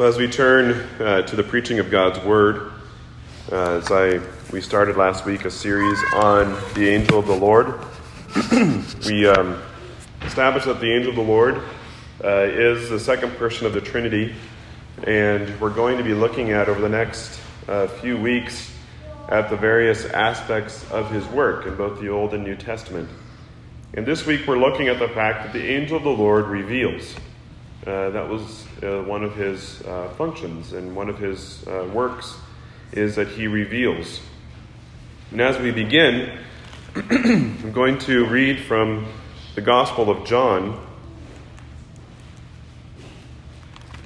Well, as we turn to the preaching of God's Word, we started last week a series on the Angel of the Lord. We established that the Angel of the Lord is the second person of the Trinity, and we're going to be looking at over the next few weeks at the various aspects of his work in both the Old and New Testament. And this week we're looking at the fact that the Angel of the Lord reveals. That was one of his functions, and one of his works is that he reveals. And as we begin, I'm going to read from the Gospel of John.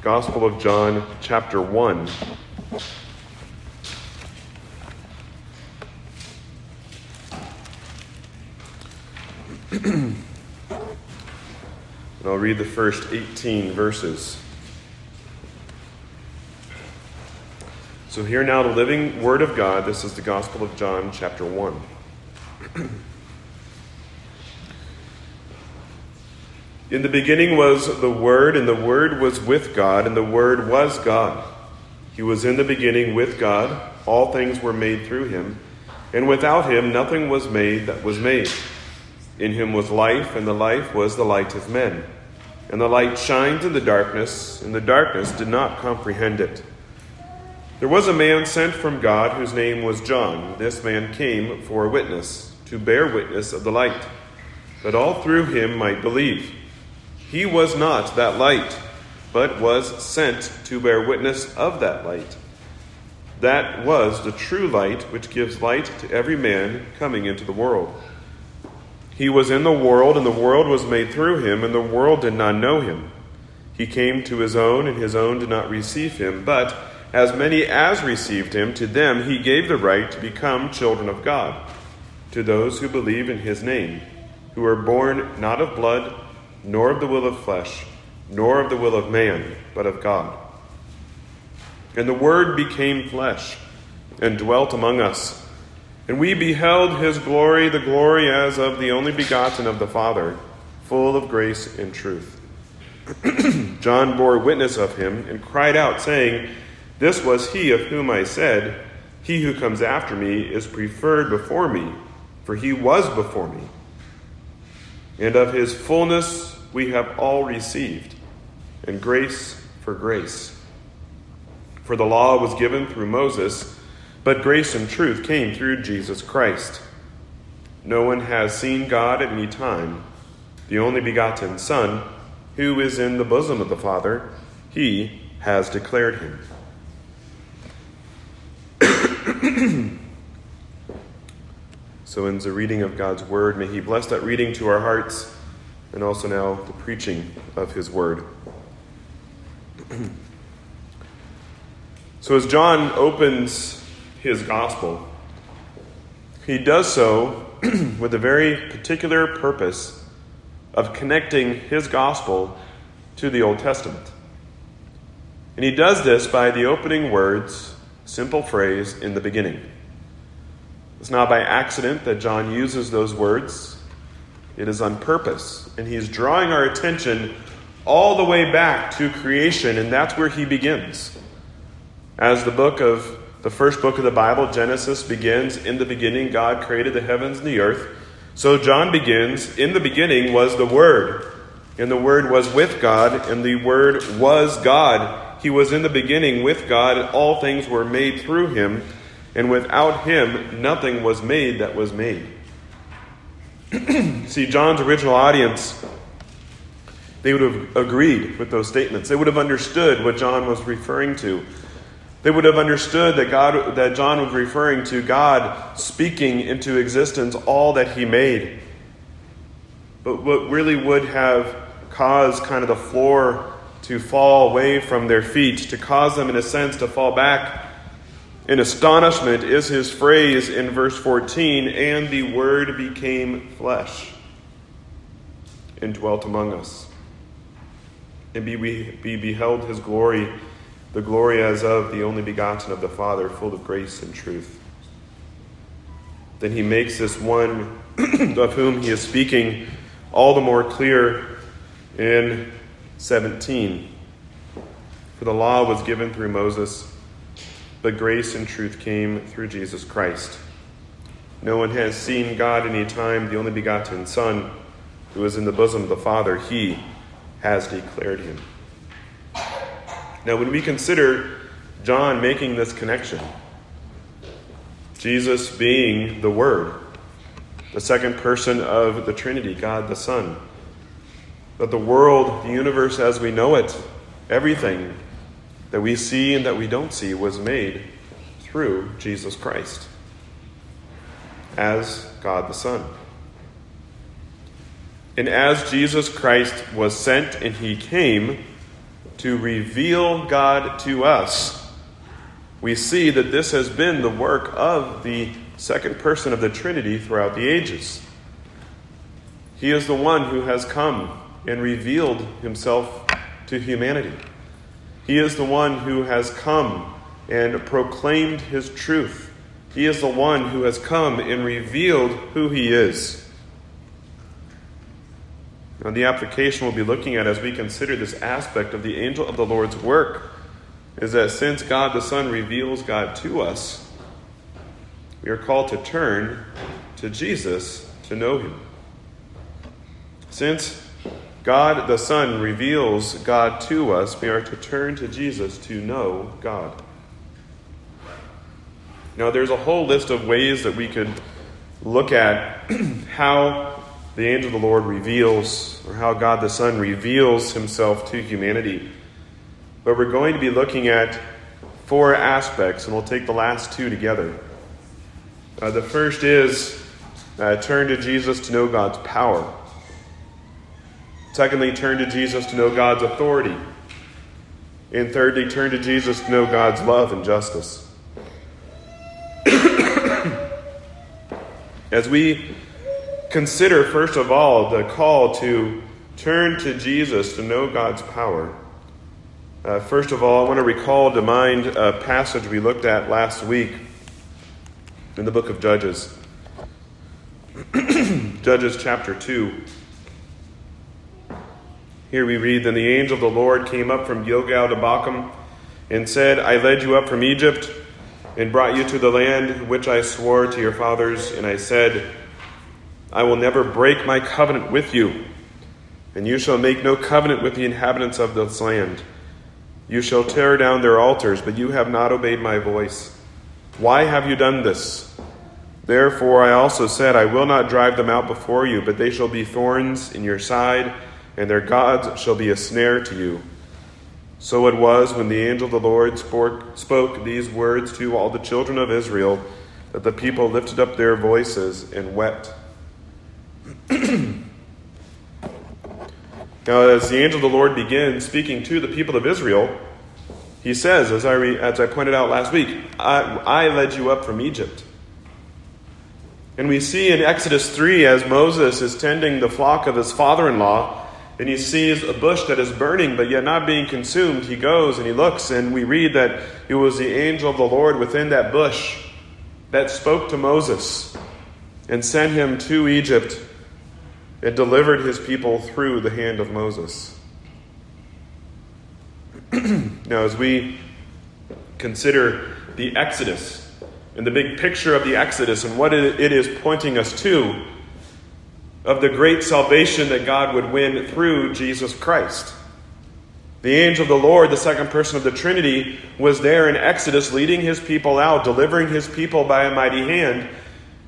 Gospel of John, chapter 1. And I'll read the first 18 verses. So hear now the living word of God. This is the Gospel of John, chapter 1. In the beginning was the Word, and the Word was with God, and the Word was God. He was in the beginning with God. All things were made through him, and without him nothing was made that was made. In him was life, and the life was the light of men. And the light shines in the darkness, and the darkness did not comprehend it. There was a man sent from God whose name was John. This man came for a witness, to bear witness of the light, that all through him might believe. He was not that light, but was sent to bear witness of that light. That was the true light, which gives light to every man coming into the world. He was in the world, and the world was made through him, and the world did not know him. He came to his own, and his own did not receive him. But as many as received him, to them he gave the right to become children of God, to those who believe in his name, who were born not of blood, nor of the will of flesh, nor of the will of man, but of God. And the Word became flesh, and dwelt among us. And we beheld his glory, the glory as of the only begotten of the Father, full of grace and truth. John bore witness of him and cried out, saying, This was he of whom I said, He who comes after me is preferred before me, for he was before me. And of his fullness we have all received, and grace for grace. For the law was given through Moses, but grace and truth came through Jesus Christ. No one has seen God at any time. The only begotten Son, who is in the bosom of the Father, he has declared him. So ends the reading of God's word. May he bless that reading to our hearts, and also now the preaching of his word. So as John opens his gospel, he does so with a very particular purpose of connecting his gospel to the Old Testament. And he does this by the opening words, simple phrase, in the beginning. It's not by accident that John uses those words. It is on purpose. And he's drawing our attention all the way back to creation, and that's where he begins. As the first book of the Bible, Genesis, begins, in the beginning God created the heavens and the earth. So John begins, in the beginning was the Word, and the Word was with God, and the Word was God. He was in the beginning with God, and all things were made through him, and without him nothing was made that was made. See, John's original audience, they would have agreed with those statements. They would have understood what John was referring to. They would have understood that John was referring to God speaking into existence all that he made. But what really would have caused kind of the floor to fall away from their feet, to cause them in a sense to fall back in astonishment, is his phrase in verse 14, and the Word became flesh and dwelt among us. And we beheld his glory, the glory as of the only begotten of the Father, full of grace and truth. Then he makes this one of whom he is speaking all the more clear in 17. For the law was given through Moses, but grace and truth came through Jesus Christ. No one has seen God any time, the only begotten Son, who is in the bosom of the Father, he has declared him. Now, when we consider John making this connection, Jesus being the Word, the second person of the Trinity, God the Son, that the world, the universe as we know it, everything that we see and that we don't see was made through Jesus Christ as God the Son. And as Jesus Christ was sent and he came to reveal God to us, we see that this has been the work of the second person of the Trinity throughout the ages. He is the one who has come and revealed himself to humanity. He is the one who has come and proclaimed his truth. He is the one who has come and revealed who he is. And the application we'll be looking at as we consider this aspect of the angel of the Lord's work is that since God the Son reveals God to us, we are called to turn to Jesus to know him. Since God the Son reveals God to us, we are to turn to Jesus to know God. Now, there's a whole list of ways that we could look at how the angel of the Lord reveals, or how God the Son reveals himself to humanity. But we're going to be looking at four aspects, and we'll take the last two together. The first is turn to Jesus to know God's power. Secondly, turn to Jesus to know God's authority. And thirdly, turn to Jesus to know God's love and justice. As we consider, first of all, the call to turn to Jesus to know God's power. First of all, I want to recall to mind a passage we looked at last week in the book of Judges. Judges chapter 2. Here we read, "Then the angel of the Lord came up from Gilgal to Bochim and said, I led you up from Egypt and brought you to the land which I swore to your fathers, and I said, I will never break my covenant with you, and you shall make no covenant with the inhabitants of this land. You shall tear down their altars, but you have not obeyed my voice. Why have you done this? Therefore I also said, I will not drive them out before you, but they shall be thorns in your side, and their gods shall be a snare to you. So it was when the angel of the Lord spoke these words to all the children of Israel, that the people lifted up their voices and wept." Now, as the angel of the Lord begins speaking to the people of Israel, he says, as I pointed out last week, I led you up from Egypt. And we see in Exodus 3, as Moses is tending the flock of his father-in-law, and he sees a bush that is burning but yet not being consumed, he goes and he looks, and we read that it was the angel of the Lord within that bush that spoke to Moses and sent him to Egypt. It delivered his people through the hand of Moses. Now, as we consider the Exodus and the big picture of the Exodus and what it is pointing us to, of the great salvation that God would win through Jesus Christ. The angel of the Lord, the second person of the Trinity, was there in Exodus leading his people out, delivering his people by a mighty hand.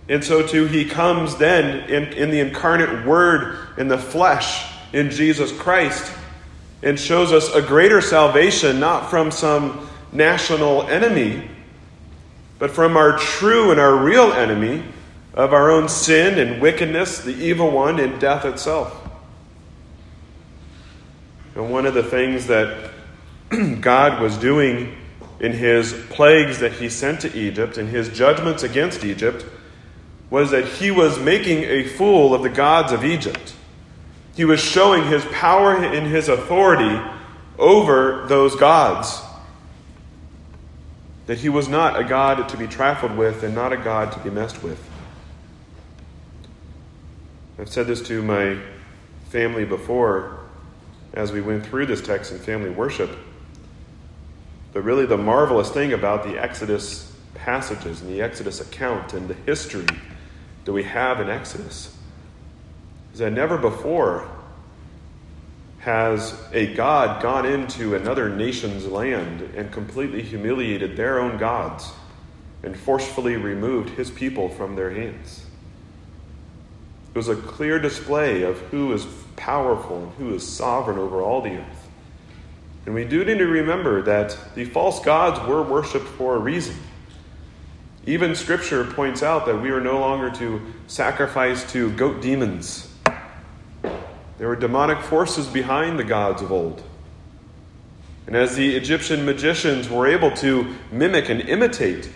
And so too, he comes then in the incarnate word, in the flesh, in Jesus Christ, and shows us a greater salvation, not from some national enemy, but from our true and our real enemy of our own sin and wickedness, the evil one, and death itself. And one of the things that God was doing in his plagues that he sent to Egypt, and his judgments against Egypt, was that he was making a fool of the gods of Egypt. He was showing his power and his authority over those gods. That he was not a God to be trifled with and not a God to be messed with. I've said this to my family before as we went through this text in family worship. But really the marvelous thing about the Exodus passages and the Exodus account and the history that we have in Exodus is that never before has a God gone into another nation's land and completely humiliated their own gods and forcefully removed his people from their hands. It was a clear display of who is powerful and who is sovereign over all the earth. And we do need to remember that the false gods were worshipped for a reason. Even Scripture points out that we are no longer to sacrifice to goat demons. There were demonic forces behind the gods of old. And as the Egyptian magicians were able to mimic and imitate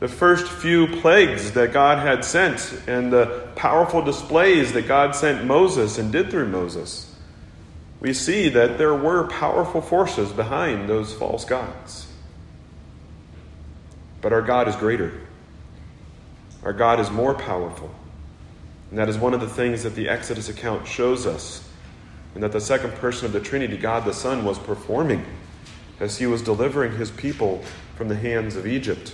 the first few plagues that God had sent and the powerful displays that God sent Moses and did through Moses, we see that there were powerful forces behind those false gods. But our God is greater. Our God is more powerful. And that is one of the things that the Exodus account shows us, and that the second person of the Trinity, God the Son, was performing as he was delivering his people from the hands of Egypt.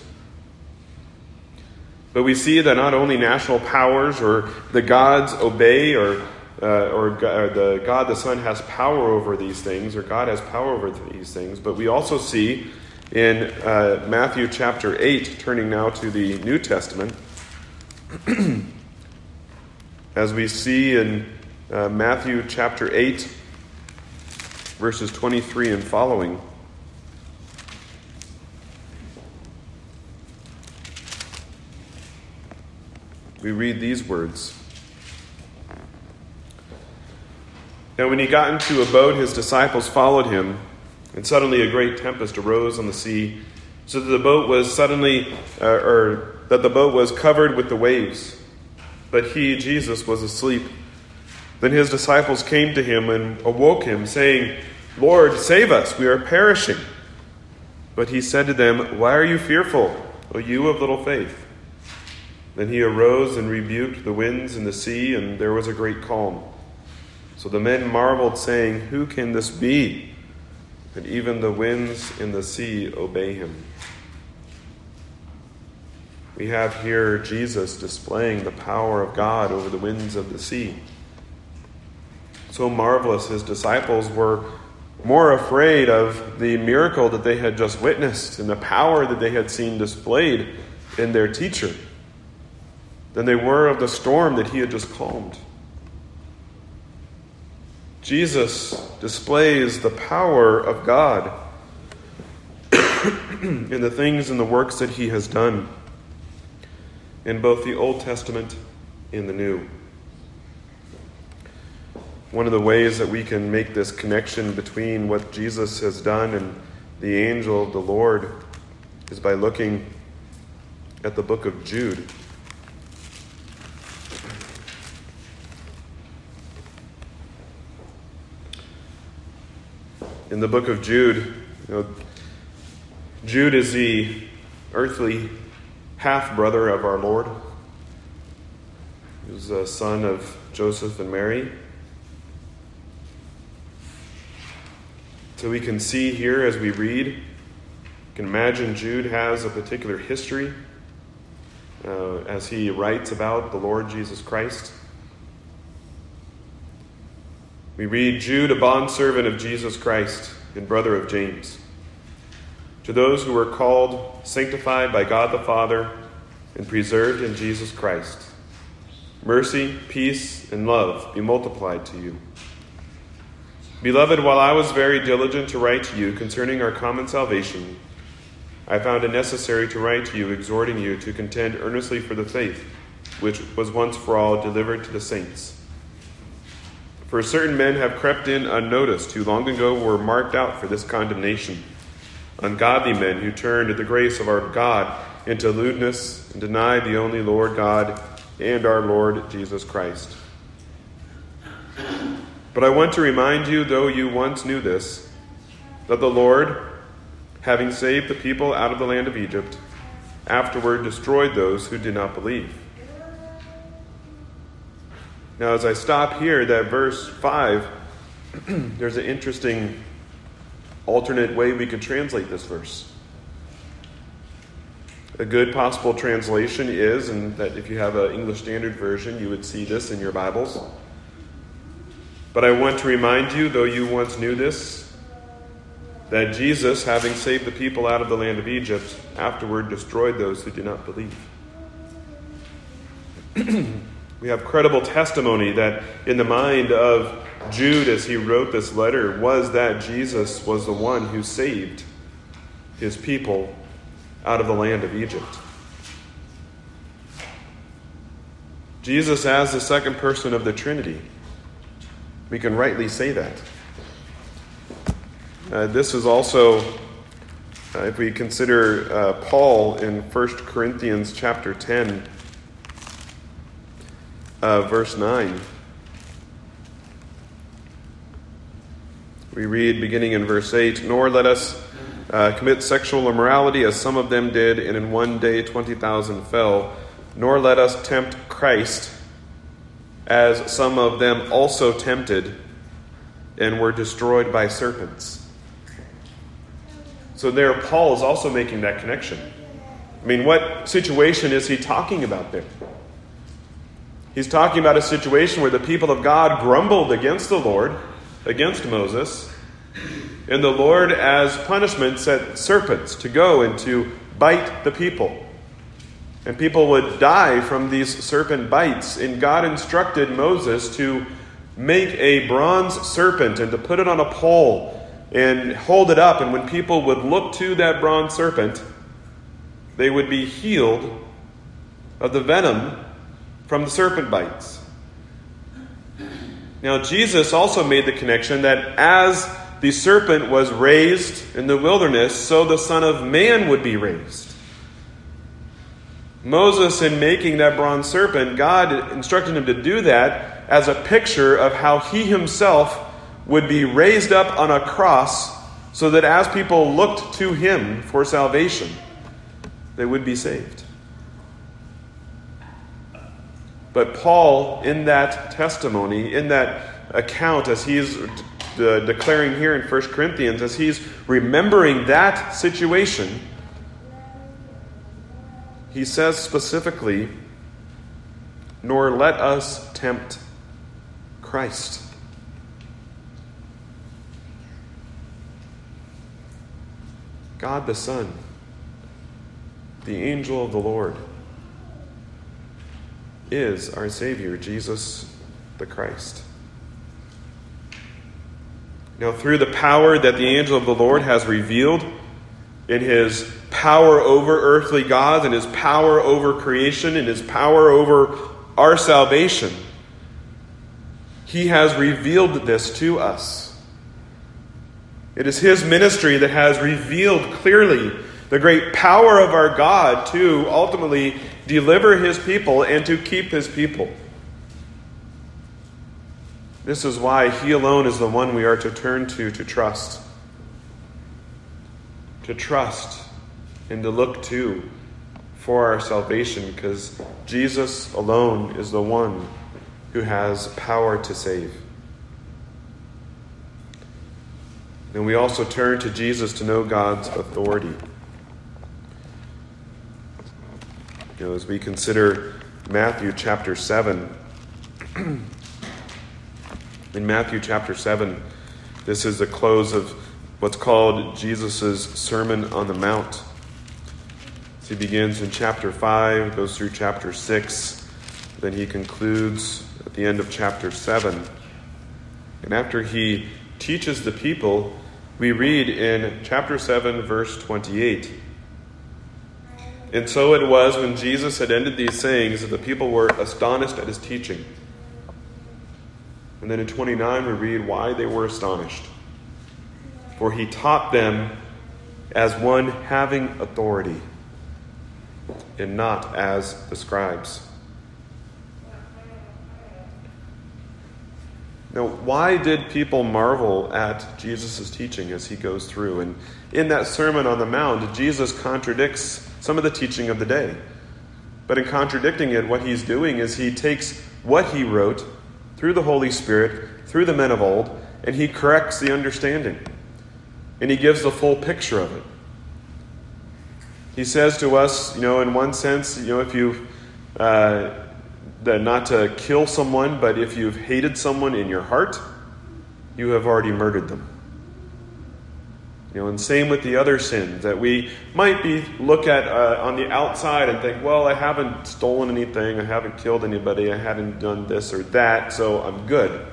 But we see that not only national powers or the gods obey or the God the Son has power over these things, or God has power over these things, but we also see in Matthew chapter 8, turning now to the New Testament, as we see in Matthew chapter 8, verses 23 and following, we read these words. "Now when he got into a boat, his disciples followed him, and suddenly a great tempest arose on the sea, so that the boat was covered with the waves. But he, Jesus, was asleep. Then his disciples came to him and awoke him, saying, 'Lord, save us, we are perishing.' But he said to them, 'Why are you fearful, O you of little faith?' Then he arose and rebuked the winds and the sea, and there was a great calm. So the men marveled, saying, 'Who can this be? That even the winds and the sea obey him.'" We have here Jesus displaying the power of God over the winds of the sea. So marvelous, his disciples were more afraid of the miracle that they had just witnessed and the power that they had seen displayed in their teacher than they were of the storm that he had just calmed. Jesus displays the power of God in the things and the works that he has done in both the Old Testament and the New. One of the ways that we can make this connection between what Jesus has done and the angel of the Lord is by looking at the book of Jude. In the book of Jude, Jude is the earthly half-brother of our Lord. He was a son of Joseph and Mary. So we can see here as we read, you can imagine Jude has a particular history as he writes about the Lord Jesus Christ. We read, "Jude, a bondservant of Jesus Christ and brother of James, to those who are called, sanctified by God the Father, and preserved in Jesus Christ, mercy, peace, and love be multiplied to you. Beloved, while I was very diligent to write to you concerning our common salvation, I found it necessary to write to you, exhorting you to contend earnestly for the faith, which was once for all delivered to the saints. For certain men have crept in unnoticed, who long ago were marked out for this condemnation, ungodly men who turned at the grace of our God into lewdness and denied the only Lord God and our Lord Jesus Christ. But I want to remind you, though you once knew this, that the Lord, having saved the people out of the land of Egypt, afterward destroyed those who did not believe." Now, as I stop here, that verse 5, there's an interesting alternate way we could translate this verse. A good possible translation is, and that if you have an English Standard Version, you would see this in your Bibles. But I want to remind you, though you once knew this, that Jesus, having saved the people out of the land of Egypt, afterward destroyed those who did not believe. We have credible testimony that in the mind of Jude as he wrote this letter was that Jesus was the one who saved his people out of the land of Egypt. Jesus as the second person of the Trinity. We can rightly say that. This is also, if we consider Paul in 1 Corinthians chapter 10, verse 9. We read beginning in verse 8, "Nor let us commit sexual immorality as some of them did, and in one day 20,000 fell. Nor let us tempt Christ as some of them also tempted and were destroyed by serpents." So there, Paul is also making that connection. I mean, what situation is he talking about there? He's talking about a situation where the people of God grumbled against the Lord, against Moses, and the Lord, as punishment, sent serpents to go and to bite the people. And people would die from these serpent bites. And God instructed Moses to make a bronze serpent and to put it on a pole and hold it up. And when people would look to that bronze serpent, they would be healed of the venom from the serpent bites. Now, Jesus also made the connection that as the serpent was raised in the wilderness, so the Son of Man would be raised. Moses, in making that bronze serpent, God instructed him to do that as a picture of how he himself would be raised up on a cross so that as people looked to him for salvation, they would be saved. But Paul, in that testimony, in that account, as he's declaring here in 1 Corinthians, as he's remembering that situation, he says specifically, "Nor let us tempt Christ." God the Son, the Angel of the Lord, is our Savior, Jesus the Christ. Now, through the power that the Angel of the Lord has revealed in his power over earthly gods, in his power over creation, in his power over our salvation, he has revealed this to us. It is his ministry that has revealed clearly the great power of our God to ultimately deliver his people and to keep his people. This is why he alone is the one we are to turn to trust. To trust and to look to for our salvation, because Jesus alone is the one who has power to save. And we also turn to Jesus to know God's authority. You know, as we consider Matthew chapter 7, in Matthew chapter 7, this is the close of what's called Jesus' Sermon on the Mount. So he begins in chapter 5, goes through chapter 6, then he concludes at the end of chapter 7. And after he teaches the people, we read in chapter 7, verse 28, "And so it was when Jesus had ended these sayings that the people were astonished at his teaching." And then in 29 we read why they were astonished. "For he taught them as one having authority and not as the scribes." Now, why did people marvel at Jesus' teaching as he goes through? And in that Sermon on the Mount, Jesus contradicts some of the teaching of the day. But in contradicting it, what he's doing is he takes what he wrote through the Holy Spirit, through the men of old, and he corrects the understanding. and he gives the full picture of it. He says to us, in one sense, if you, that not to kill someone, but if you've hated someone in your heart, you have already murdered them. And same with the other sins that we might be look at on the outside and think, well, I haven't stolen anything, I haven't killed anybody, I haven't done this or that, so I'm good.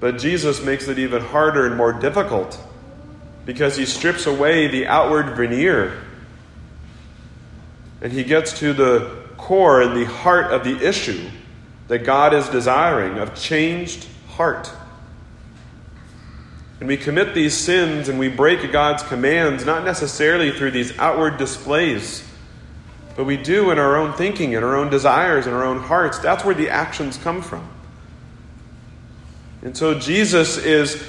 But Jesus makes it even harder and more difficult because he strips away the outward veneer and he gets to the core and the heart of the issue that God is desiring of changed heart. And we commit these sins and we break God's commands, not necessarily through these outward displays, but we do in our own thinking, in our own desires, in our own hearts. That's where the actions come from. And so Jesus is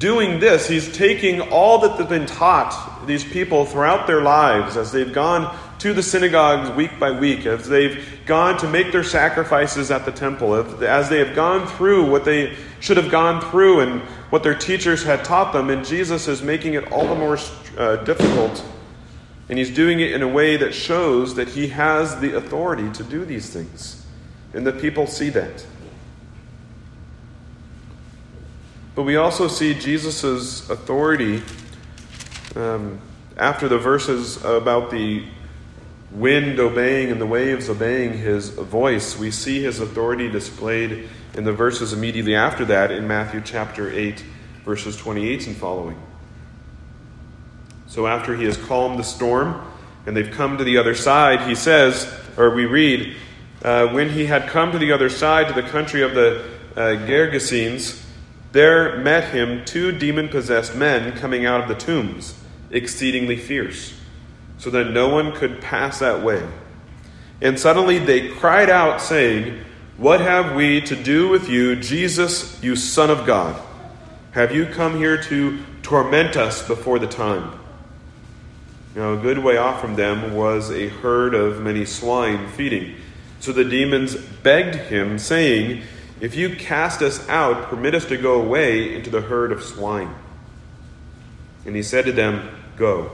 doing this. He's taking all that they've been taught, these people, throughout their lives, as they've gone to the synagogues week by week, as they've gone to make their sacrifices at the temple, as they have gone through what they should have gone through and what their teachers had taught them, and Jesus is making it all the more difficult, and he's doing it in a way that shows that he has the authority to do these things, and the people see that. But we also see Jesus' authority after the verses about the wind obeying and the waves obeying his voice. We see his authority displayed in the verses immediately after that in Matthew chapter 8, verses 28 and following. So after he has calmed the storm and they've come to the other side, he says, or we read, when he had come to the other side to the country of the Gergesenes, there met him 2 demon-possessed men coming out of the tombs, exceedingly fierce, so that no one could pass that way. And suddenly they cried out, saying, "What have we to do with you, Jesus, you Son of God? Have you come here to torment us before the time?" Now a good way off from them was a herd of many swine feeding. So the demons begged him, saying, "If you cast us out, permit us to go away into the herd of swine." And he said to them, "Go."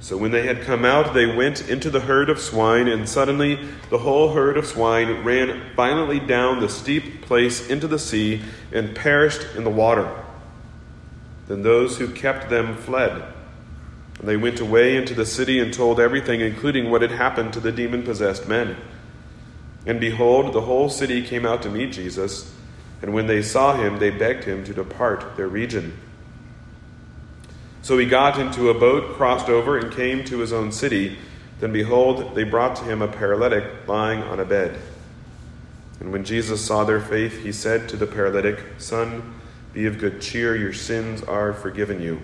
So when they had come out, they went into the herd of swine, and suddenly the whole herd of swine ran violently down the steep place into the sea and perished in the water. Then those who kept them fled. And they went away into the city and told everything, including what had happened to the demon-possessed men. And behold, the whole city came out to meet Jesus, and when they saw him, they begged him to depart their region. So he got into a boat, crossed over, and came to his own city. Then behold, they brought to him a paralytic lying on a bed. And when Jesus saw their faith, he said to the paralytic, "Son, be of good cheer, your sins are forgiven you."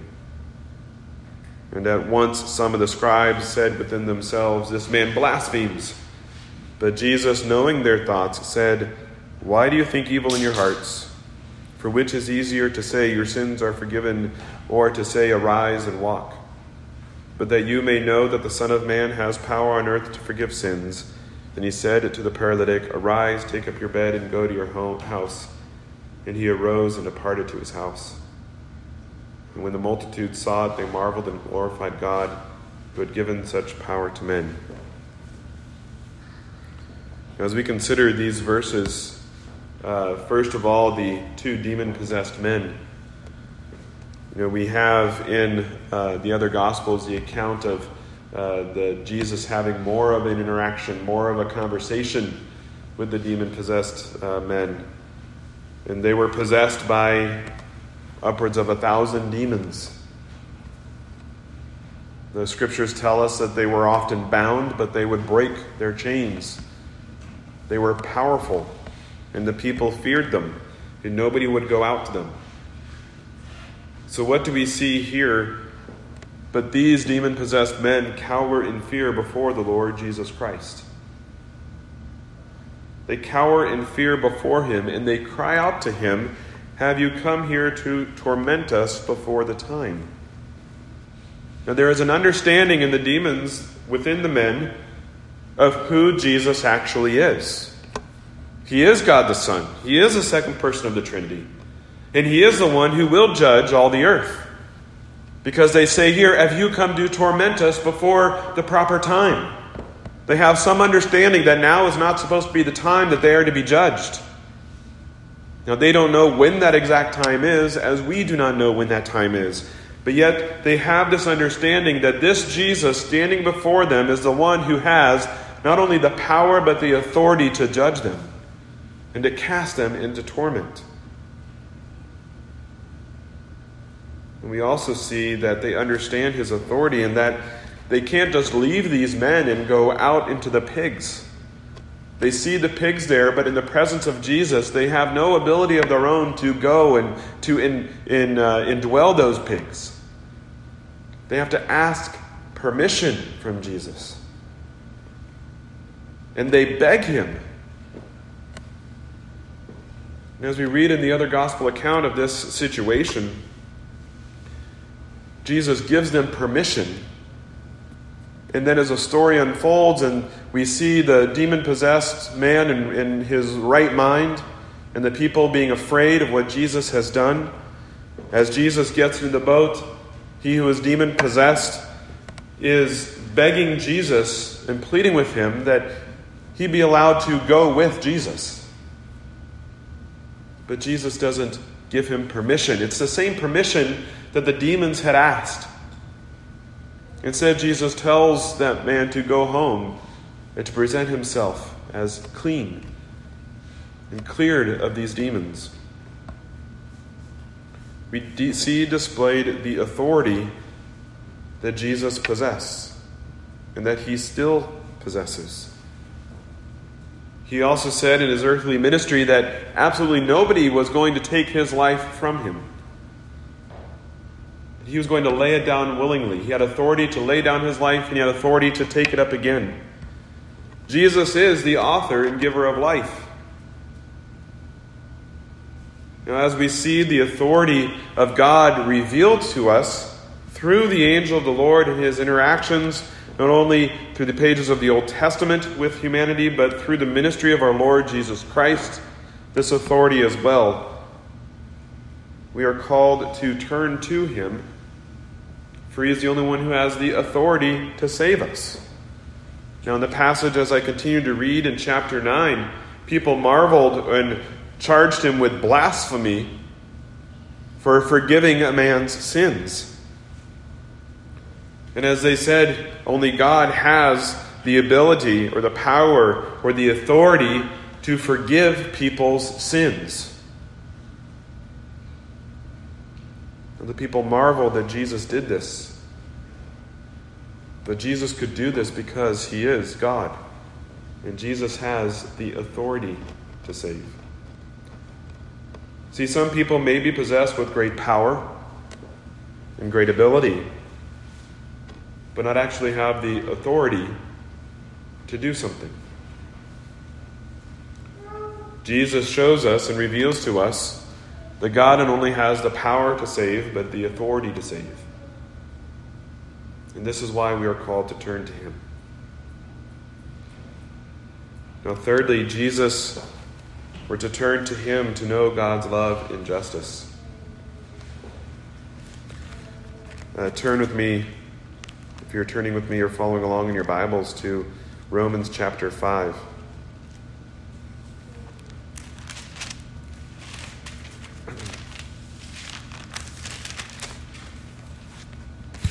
And at once some of the scribes said within themselves, "This man blasphemes." But Jesus, knowing their thoughts, said, "Why do you think evil in your hearts? For which is easier to say, 'Your sins are forgiven,' or to say, 'Arise and walk'? But that you may know that the Son of Man has power on earth to forgive sins." Then he said to the paralytic, "Arise, take up your bed, and go to your house." And he arose and departed to his house. And when the multitude saw it, they marveled and glorified God, who had given such power to men. As we consider these verses, first of all, the 2 demon-possessed men. We have in the other Gospels the account of the Jesus having more of an interaction, more of a conversation with the demon-possessed men. And they were possessed by upwards of 1,000 demons. The scriptures tell us that they were often bound, but they would break their chains. They were powerful. And the people feared them, and nobody would go out to them. So what do we see here? But these demon-possessed men cower in fear before the Lord Jesus Christ. They cower in fear before him, and they cry out to him, "Have you come here to torment us before the time?" Now there is an understanding in the demons within the men of who Jesus actually is. He is God the Son. He is the second person of the Trinity. And he is the one who will judge all the earth. Because they say here, have you come to torment us before the proper time? They have some understanding that now is not supposed to be the time that they are to be judged. Now, they don't know when that exact time is, as we do not know when that time is. But yet, they have this understanding that this Jesus standing before them is the one who has not only the power, but the authority to judge them and to cast them into torment. And we also see that they understand his authority and that they can't just leave these men and go out into the pigs. They see the pigs there, but in the presence of Jesus, they have no ability of their own to go and to indwell those pigs. They have to ask permission from Jesus. And they beg him. And as we read in the other gospel account of this situation, Jesus gives them permission. And then as the story unfolds and we see the demon-possessed man in his right mind and the people being afraid of what Jesus has done, as Jesus gets into the boat, he who is demon-possessed is begging Jesus and pleading with him that he be allowed to go with Jesus. But Jesus doesn't give him permission. It's the same permission that the demons had asked. Instead, Jesus tells that man to go home and to present himself as clean and cleared of these demons. We see displayed the authority that Jesus possessed and that he still possesses. He also said in his earthly ministry that absolutely nobody was going to take his life from him. He was going to lay it down willingly. He had authority to lay down his life, and he had authority to take it up again. Jesus is the author and giver of life. Now, as we see the authority of God revealed to us through the angel of the Lord and his interactions, not only through the pages of the Old Testament with humanity, but through the ministry of our Lord Jesus Christ, this authority as well. We are called to turn to him, for he is the only one who has the authority to save us. Now in the passage, as I continue to read in chapter 9, people marveled and charged him with blasphemy for forgiving a man's sins. And as they said, only God has the ability or the power or the authority to forgive people's sins. The people marveled that Jesus did this. But Jesus could do this because he is God. And Jesus has the authority to save. See, some people may be possessed with great power and great ability, but not actually have the authority to do something. Jesus shows us and reveals to us that God not only has the power to save, but the authority to save. And this is why we are called to turn to him. Now, thirdly, we're to turn to him to know God's love and justice. Turn with me, if you're turning with me or following along in your Bibles, to Romans chapter 5.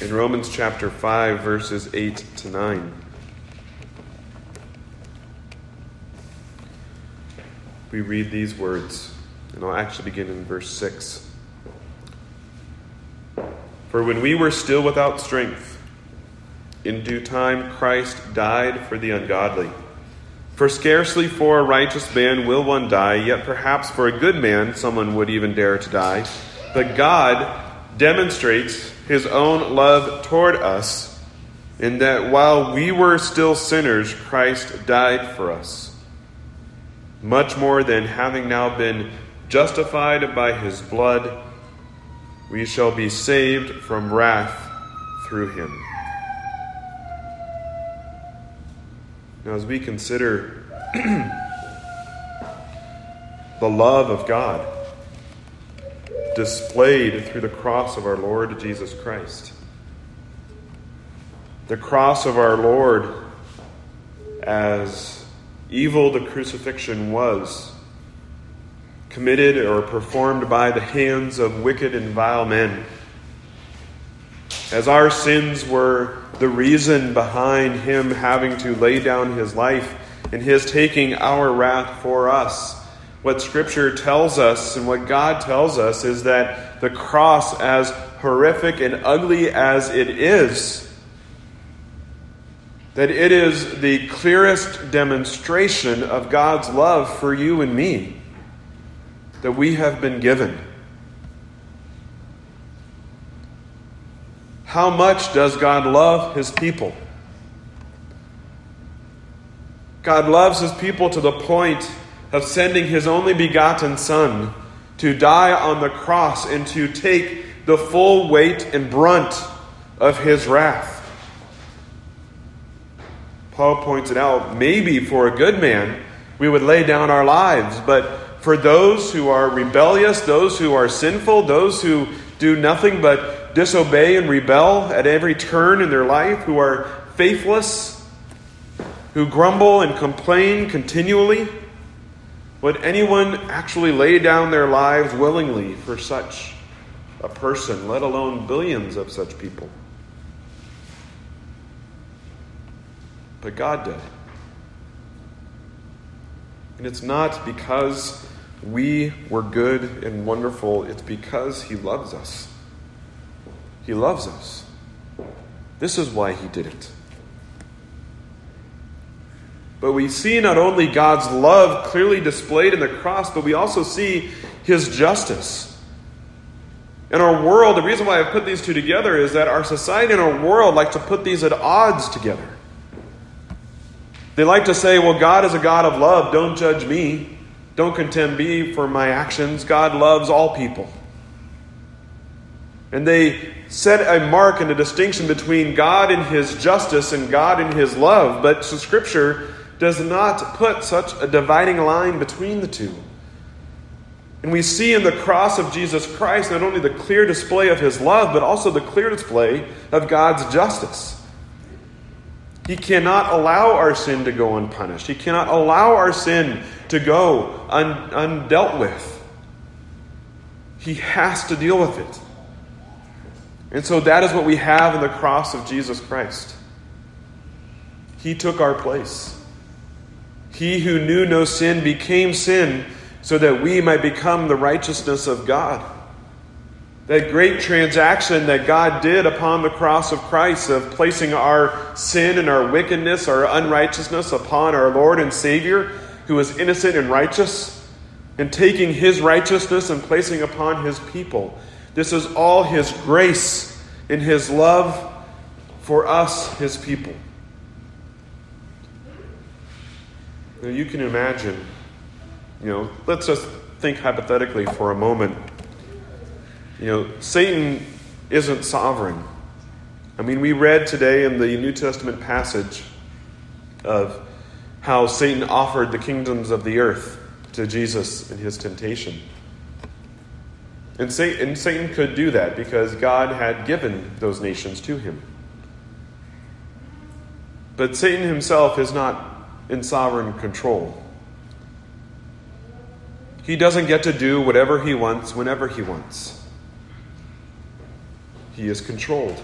In Romans chapter 5, verses 8 to 9. We read these words, and I'll actually begin in verse 6. For when we were still without strength, in due time Christ died for the ungodly. For scarcely for a righteous man will one die, yet perhaps for a good man someone would even dare to die. But God demonstrates his own love toward us, in that while we were still sinners, Christ died for us. Much more than having now been justified by his blood, we shall be saved from wrath through him. Now, as we consider the love of God, displayed through the cross of our Lord Jesus Christ. The cross of our Lord, as evil the crucifixion was, committed or performed by the hands of wicked and vile men. As our sins were the reason behind him having to lay down his life and his taking our wrath for us, what Scripture tells us and what God tells us is that the cross, as horrific and ugly as it is, that it is the clearest demonstration of God's love for you and me that we have been given. How much does God love his people? God loves his people to the point of sending his only begotten Son to die on the cross and to take the full weight and brunt of his wrath. Paul points it out, maybe for a good man we would lay down our lives, but for those who are rebellious, those who are sinful, those who do nothing but disobey and rebel at every turn in their life, who are faithless, who grumble and complain continually, would anyone actually lay down their lives willingly for such a person, let alone billions of such people? But God did. And it's not because we were good and wonderful. It's because he loves us. He loves us. This is why he did it. But we see not only God's love clearly displayed in the cross, but we also see his justice. In our world, the reason why I put these two together is that our society and our world like to put these at odds together. They like to say, well, God is a God of love. Don't judge me. Don't condemn me for my actions. God loves all people. And they set a mark and a distinction between God and his justice and God and his love. But Scripture does not put such a dividing line between the two. And we see in the cross of Jesus Christ not only the clear display of his love, but also the clear display of God's justice. He cannot allow our sin to go unpunished. He cannot allow our sin to go undealt with. He has to deal with it. And so that is what we have in the cross of Jesus Christ. He took our place. He who knew no sin became sin so that we might become the righteousness of God. That great transaction that God did upon the cross of Christ of placing our sin and our wickedness, our unrighteousness upon our Lord and Savior, who is innocent and righteous, and taking his righteousness and placing upon his people. This is all his grace and his love for us, his people. Now you can imagine, let's just think hypothetically for a moment. Satan isn't sovereign. We read today in the New Testament passage of how Satan offered the kingdoms of the earth to Jesus in his temptation. And Satan could do that because God had given those nations to him. But Satan himself is not in sovereign control. He doesn't get to do whatever he wants, whenever he wants. He is controlled.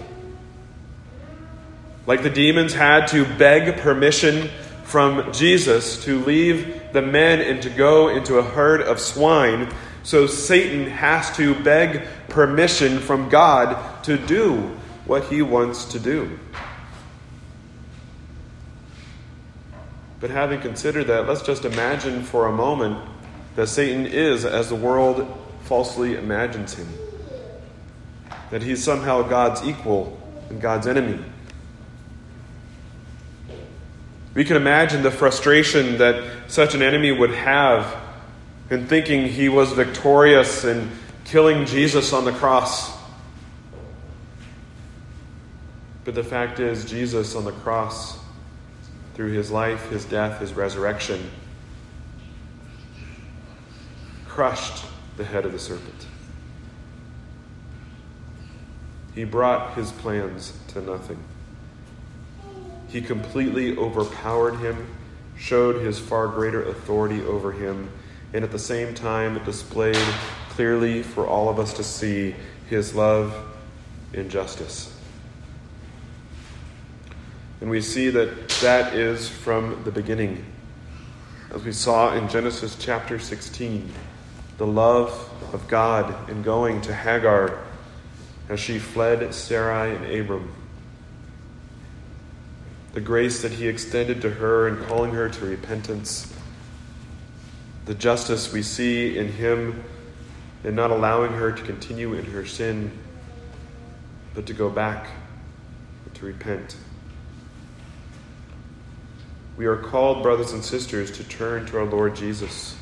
Like the demons had to beg permission from Jesus to leave the men and to go into a herd of swine, so Satan has to beg permission from God to do what he wants to do. But having considered that, let's just imagine for a moment that Satan is as the world falsely imagines him. That he's somehow God's equal and God's enemy. We can imagine the frustration that such an enemy would have in thinking he was victorious and killing Jesus on the cross. But the fact is, Jesus on the cross, through his life, his death, his resurrection, crushed the head of the serpent. He brought his plans to nothing. He completely overpowered him, showed his far greater authority over him, and at the same time displayed clearly for all of us to see his love and justice. And we see that that is from the beginning. As we saw in Genesis chapter 16, the love of God in going to Hagar as she fled Sarai and Abram. The grace that he extended to her in calling her to repentance. The justice we see in him in not allowing her to continue in her sin, but to go back and to repent. We are called, brothers and sisters, to turn to our Lord Jesus.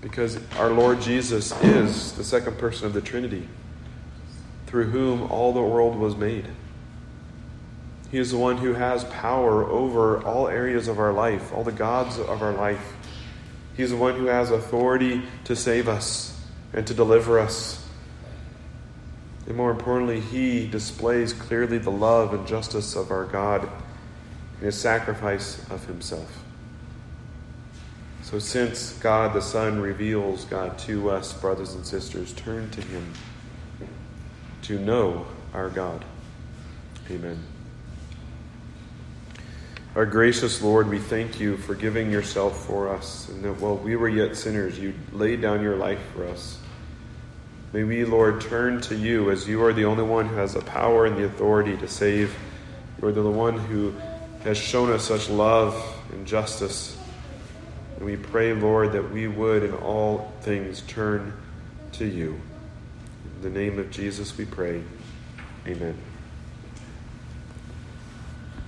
Because our Lord Jesus is the second person of the Trinity, through whom all the world was made. He is the one who has power over all areas of our life, all the gods of our life. He is the one who has authority to save us and to deliver us. And more importantly, he displays clearly the love and justice of our God in his sacrifice of himself. So since God the Son reveals God to us, brothers and sisters, turn to him to know our God. Amen. Our gracious Lord, we thank you for giving yourself for us, and that while we were yet sinners, you laid down your life for us. May we, Lord, turn to you, as you are the only one who has the power and the authority to save. You are the one who has shown us such love and justice. And we pray, Lord, that we would in all things turn to you. In the name of Jesus we pray. Amen.